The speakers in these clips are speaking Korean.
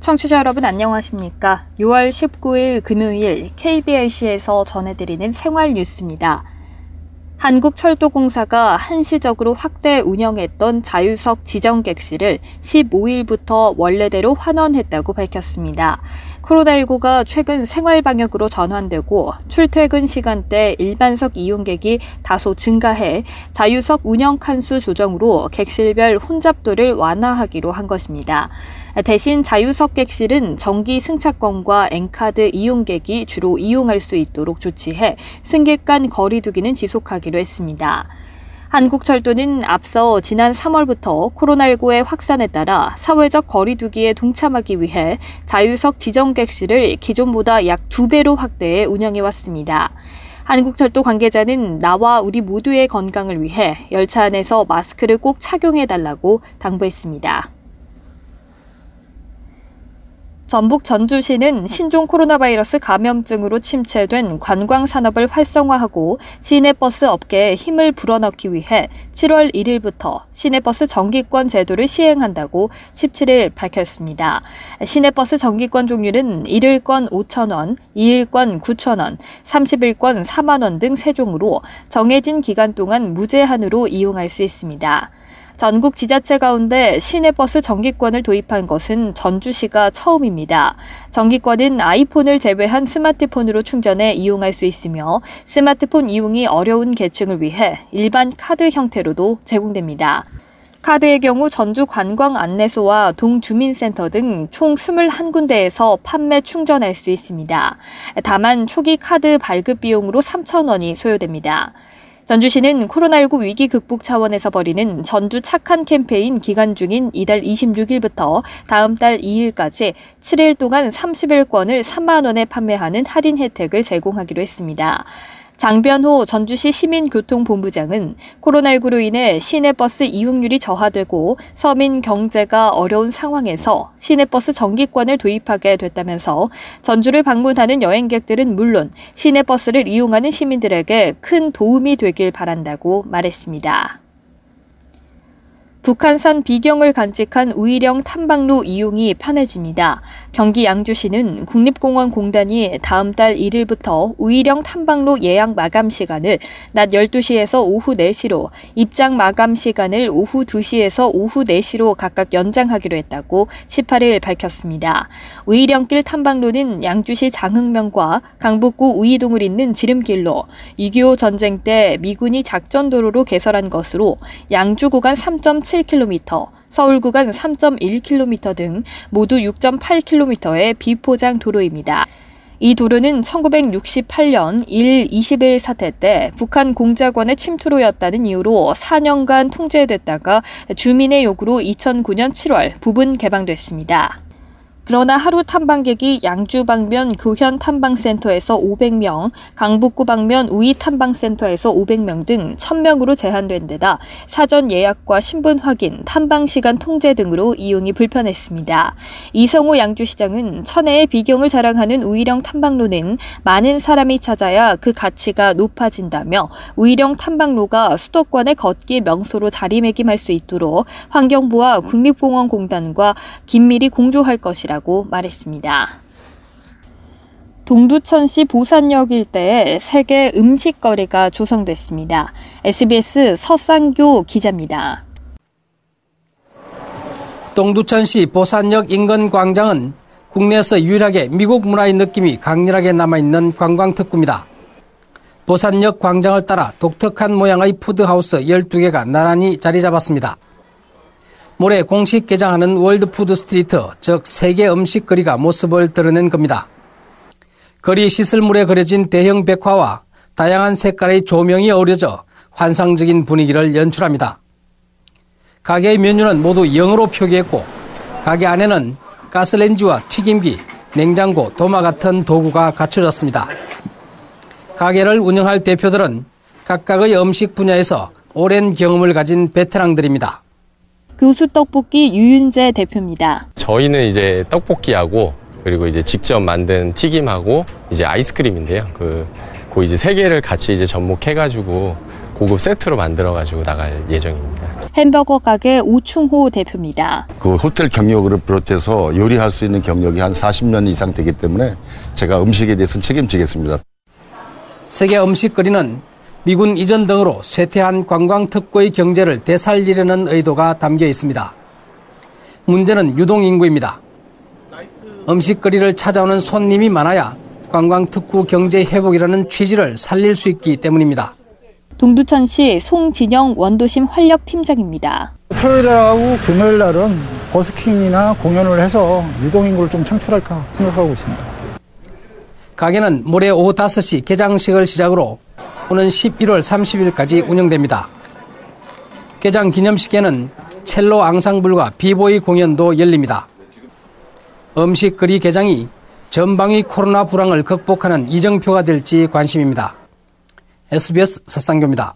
청취자 여러분 안녕하십니까? 6월 19일 금요일 KBIC에서 전해드리는 생활 뉴스입니다. 한국철도공사가 한시적으로 확대 운영했던 자유석 지정 객실을 15일부터 원래대로 환원했다고 밝혔습니다. 코로나19가 최근 생활 방역으로 전환되고 출퇴근 시간대 일반석 이용객이 다소 증가해 자유석 운영 칸수 조정으로 객실별 혼잡도를 완화하기로 한 것입니다. 대신 자유석 객실은 정기 승차권과 N카드 이용객이 주로 이용할 수 있도록 조치해 승객 간 거리두기는 지속하기로 했습니다. 한국철도는 앞서 지난 3월부터 코로나19의 확산에 따라 사회적 거리두기에 동참하기 위해 자유석 지정 객실을 기존보다 약 2배로 확대해 운영해왔습니다. 한국철도 관계자는 나와 우리 모두의 건강을 위해 열차 안에서 마스크를 꼭 착용해달라고 당부했습니다. 전북 전주시는 신종 코로나 바이러스 감염증으로 침체된 관광산업을 활성화하고 시내버스 업계에 힘을 불어넣기 위해 7월 1일부터 시내버스 정기권 제도를 시행한다고 17일 밝혔습니다. 시내버스 정기권 종류는 1일권 5,000원, 2일권 9,000원, 30일권 4만원 등 3종으로 정해진 기간 동안 무제한으로 이용할 수 있습니다. 전국 지자체 가운데 시내버스 정기권을 도입한 것은 전주시가 처음입니다. 정기권은 아이폰을 제외한 스마트폰으로 충전해 이용할 수 있으며 스마트폰 이용이 어려운 계층을 위해 일반 카드 형태로도 제공됩니다. 카드의 경우 전주관광안내소와 동주민센터 등 총 21군데에서 판매 충전할 수 있습니다. 다만 초기 카드 발급 비용으로 3,000원이 소요됩니다. 전주시는 코로나19 위기 극복 차원에서 벌이는 전주 착한 캠페인 기간 중인 이달 26일부터 다음 달 2일까지 7일 동안 30일권을 3만원에 판매하는 할인 혜택을 제공하기로 했습니다. 장변호 전주시 시민교통본부장은 코로나19로 인해 시내버스 이용률이 저하되고 서민 경제가 어려운 상황에서 시내버스 정기권을 도입하게 됐다면서 전주를 방문하는 여행객들은 물론 시내버스를 이용하는 시민들에게 큰 도움이 되길 바란다고 말했습니다. 북한산 비경을 간직한 우이령 탐방로 이용이 편해집니다. 경기 양주시는 국립공원공단이 다음 달 1일부터 우이령 탐방로 예약 마감 시간을 낮 12시에서 오후 4시로, 입장 마감 시간을 오후 2시에서 오후 4시로 각각 연장하기로 했다고 18일 밝혔습니다. 우이령길 탐방로는 양주시 장흥면과 강북구 우이동을 잇는 지름길로 6.25 전쟁 때 미군이 작전도로로 개설한 것으로 양주 구간 3.7km, 서울 구간 3.1km 등 모두 6.8km의 비포장 도로입니다. 이 도로는 1968년 1.21 사태 때 북한 공작원의 침투로였다는 이유로 4년간 통제됐다가 주민의 요구로 2009년 7월 부분 개방됐습니다. 그러나 하루 탐방객이 양주 방면 교현 탐방센터에서 500명, 강북구 방면 우이 탐방센터에서 500명 등 1,000명으로 제한된 데다 사전 예약과 신분 확인, 탐방 시간 통제 등으로 이용이 불편했습니다. 이성우 양주시장은 천혜의 비경을 자랑하는 우이령 탐방로는 많은 사람이 찾아야 그 가치가 높아진다며 우이령 탐방로가 수도권의 걷기 명소로 자리매김할 수 있도록 환경부와 국립공원공단과 긴밀히 공조할 것이라 라고 말했습니다. 동두천시 보산역 일대에 3개 음식거리가 조성됐습니다. SBS 서상교 기자입니다. 동두천시 보산역 인근 광장은 국내에서 유일하게 미국 문화의 느낌이 강렬하게 남아있는 관광특구입니다. 보산역 광장을 따라 독특한 모양의 푸드하우스 12개가 나란히 자리 잡았습니다. 올해 공식 개장하는 월드푸드스트리트, 즉 세계 음식거리가 모습을 드러낸 겁니다. 거리 시설물에 그려진 대형 백화와 다양한 색깔의 조명이 어우러져 환상적인 분위기를 연출합니다. 가게의 메뉴는 모두 영어로 표기했고 가게 안에는 가스레인지와 튀김기, 냉장고, 도마 같은 도구가 갖춰졌습니다. 가게를 운영할 대표들은 각각의 음식 분야에서 오랜 경험을 가진 베테랑들입니다. 교수 떡볶이 유윤재 대표입니다. 저희는 이제 떡볶이하고 그리고 이제 직접 만든 튀김하고 이제 아이스크림인데요. 그 이제 세 개를 같이 이제 접목해가지고 고급 세트로 만들어가지고 나갈 예정입니다. 햄버거 가게 오충호 대표입니다. 그 호텔 경력을 비롯해서 요리할 수 있는 경력이 한 40년 이상 되기 때문에 제가 음식에 대해서 책임지겠습니다. 세계 음식거리는 미군 이전 등으로 쇠퇴한 관광특구의 경제를 되살리려는 의도가 담겨 있습니다. 문제는 유동인구입니다. 음식거리를 찾아오는 손님이 많아야 관광특구 경제 회복이라는 취지를 살릴 수 있기 때문입니다. 동두천시 송진영 원도심 활력팀장입니다. 토요일하고 금요일 날은 버스킹이나 공연을 해서 유동인구를 좀 창출할까 생각하고 있습니다. 가게는 모레 오후 5시 개장식을 시작으로 오는 11월 30일까지 운영됩니다. 개장 기념식에는 첼로 앙상블과 비보이 공연도 열립니다. 음식거리 개장이 전방위 코로나 불황을 극복하는 이정표가 될지 관심입니다. SBS 서상교입니다.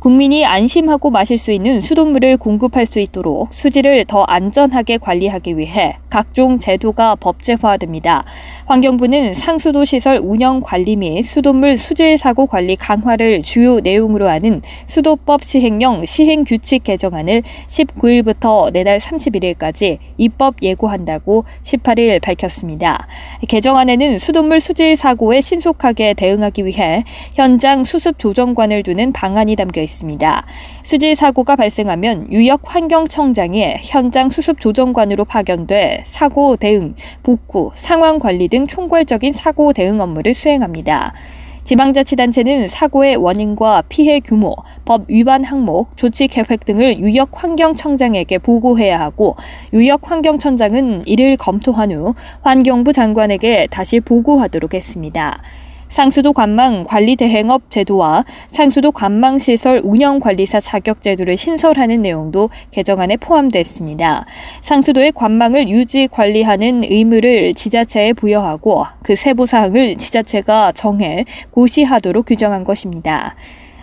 국민이 안심하고 마실 수 있는 수돗물을 공급할 수 있도록 수질을 더 안전하게 관리하기 위해 각종 제도가 법제화됩니다. 환경부는 상수도시설 운영관리 및 수돗물 수질사고 관리 강화를 주요 내용으로 하는 수도법 시행령 시행규칙 개정안을 19일부터 내달 31일까지 입법 예고한다고 18일 밝혔습니다. 개정안에는 수돗물 수질사고에 신속하게 대응하기 위해 현장 수습조정관을 두는 방안이 담겨 있습니다. 수질 사고가 발생하면 유역 환경청장이 현장 수습 조정관으로 파견돼 사고 대응, 복구, 상황 관리 등 총괄적인 사고 대응 업무를 수행합니다. 지방자치단체는 사고의 원인과 피해 규모, 법 위반 항목, 조치 계획 등을 유역 환경청장에게 보고해야 하고 유역 환경청장은 이를 검토한 후 환경부 장관에게 다시 보고하도록 했습니다. 상수도 관망 관리 대행업 제도와 상수도 관망 시설 운영 관리사 자격 제도를 신설하는 내용도 개정안에 포함됐습니다. 상수도의 관망을 유지 관리하는 의무를 지자체에 부여하고 그 세부 사항을 지자체가 정해 고시하도록 규정한 것입니다.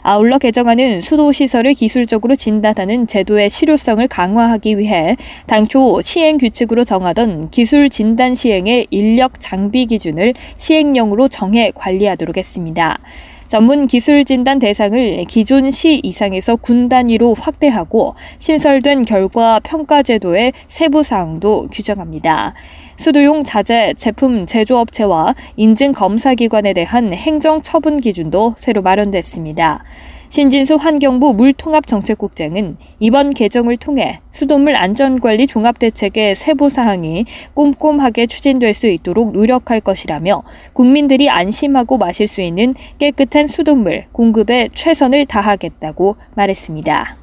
아울러 개정안은 수도시설을 기술적으로 진단하는 제도의 실효성을 강화하기 위해 당초 시행규칙으로 정하던 기술 진단 시행의 인력 장비 기준을 시행령으로 정해 관리하도록 했습니다. 전문 기술 진단 대상을 기존 시 이상에서 군 단위로 확대하고 신설된 결과 평가 제도의 세부 사항도 규정합니다. 수도용 자재, 제품 제조업체와 인증검사기관에 대한 행정처분 기준도 새로 마련됐습니다. 신진수 환경부 물통합정책국장은 이번 개정을 통해 수돗물 안전관리 종합대책의 세부 사항이 꼼꼼하게 추진될 수 있도록 노력할 것이라며 국민들이 안심하고 마실 수 있는 깨끗한 수돗물 공급에 최선을 다하겠다고 말했습니다.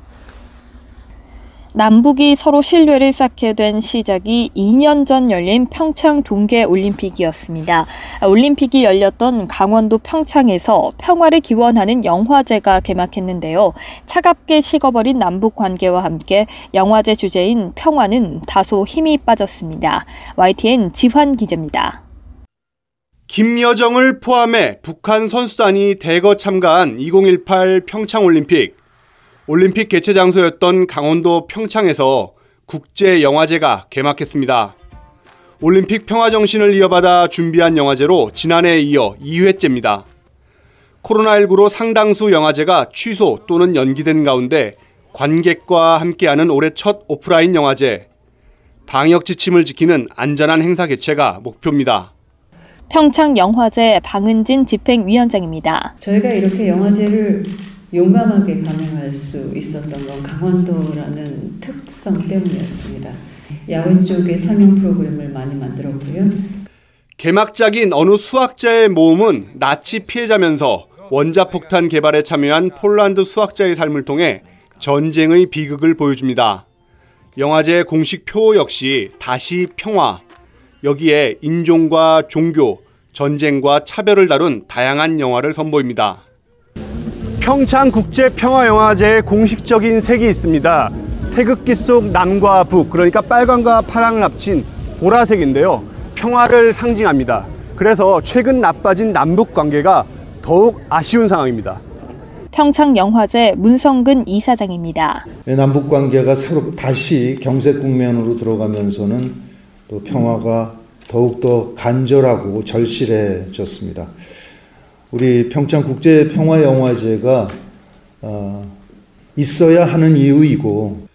남북이 서로 신뢰를 쌓게 된 시작이 2년 전 열린 평창 동계올림픽이었습니다. 올림픽이 열렸던 강원도 평창에서 평화를 기원하는 영화제가 개막했는데요. 차갑게 식어버린 남북 관계와 함께 영화제 주제인 평화는 다소 힘이 빠졌습니다. YTN 지환 기자입니다. 김여정을 포함해 북한 선수단이 대거 참가한 2018 평창올림픽. 올림픽 개최 장소였던 강원도 평창에서 국제영화제가 개막했습니다. 올림픽 평화정신을 이어받아 준비한 영화제로 지난해에 이어 2회째입니다. 코로나19로 상당수 영화제가 취소 또는 연기된 가운데 관객과 함께하는 올해 첫 오프라인 영화제. 방역 지침을 지키는 안전한 행사 개최가 목표입니다. 평창 영화제 방은진 집행위원장입니다. 저희가 이렇게 영화제를 용감하게 감행할 수 있었던 건 강원도라는 특성 때문이었습니다. 야외 쪽에 상영 프로그램을 많이 만들었고요. 개막작인 어느 수학자의 모험은 나치 피해자면서 원자폭탄 개발에 참여한 폴란드 수학자의 삶을 통해 전쟁의 비극을 보여줍니다. 영화제의 공식 표 역시 다시 평화. 여기에 인종과 종교, 전쟁과 차별을 다룬 다양한 영화를 선보입니다. 평창국제평화영화제의 공식적인 색이 있습니다. 태극기 속 남과 북, 그러니까 빨강과 파랑을 합친 보라색인데요. 평화를 상징합니다. 그래서 최근 나빠진 남북 관계가 더욱 아쉬운 상황입니다. 평창영화제 문성근 이사장입니다. 남북관계가 새로 다시 경색 국면으로 들어가면서는 또 평화가 더욱더 간절하고 절실해졌습니다. 우리 평창국제평화영화제가 있어야 하는 이유이고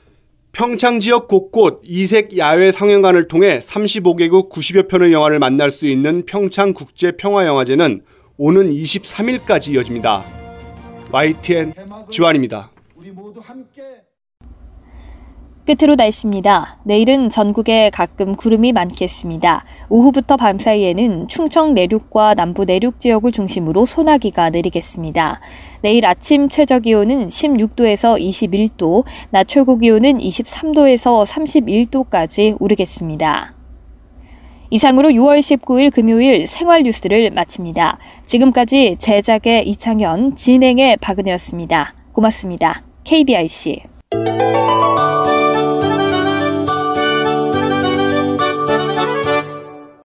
평창 지역 곳곳 이색 야외 상영관을 통해 35개국 90여 편의 영화를 만날 수 있는 평창국제평화영화제는 오는 23일까지 이어집니다. YTN 지환입니다. 끝으로 날씨입니다. 내일은 전국에 가끔 구름이 많겠습니다. 오후부터 밤 사이에는 충청 내륙과 남부 내륙 지역을 중심으로 소나기가 내리겠습니다. 내일 아침 최저 기온은 16도에서 21도, 낮 최고 기온은 23도에서 31도까지 오르겠습니다. 이상으로 6월 19일 금요일 생활 뉴스를 마칩니다. 지금까지 제작의 이창현, 진행의 박은혜였습니다. 고맙습니다. KBIC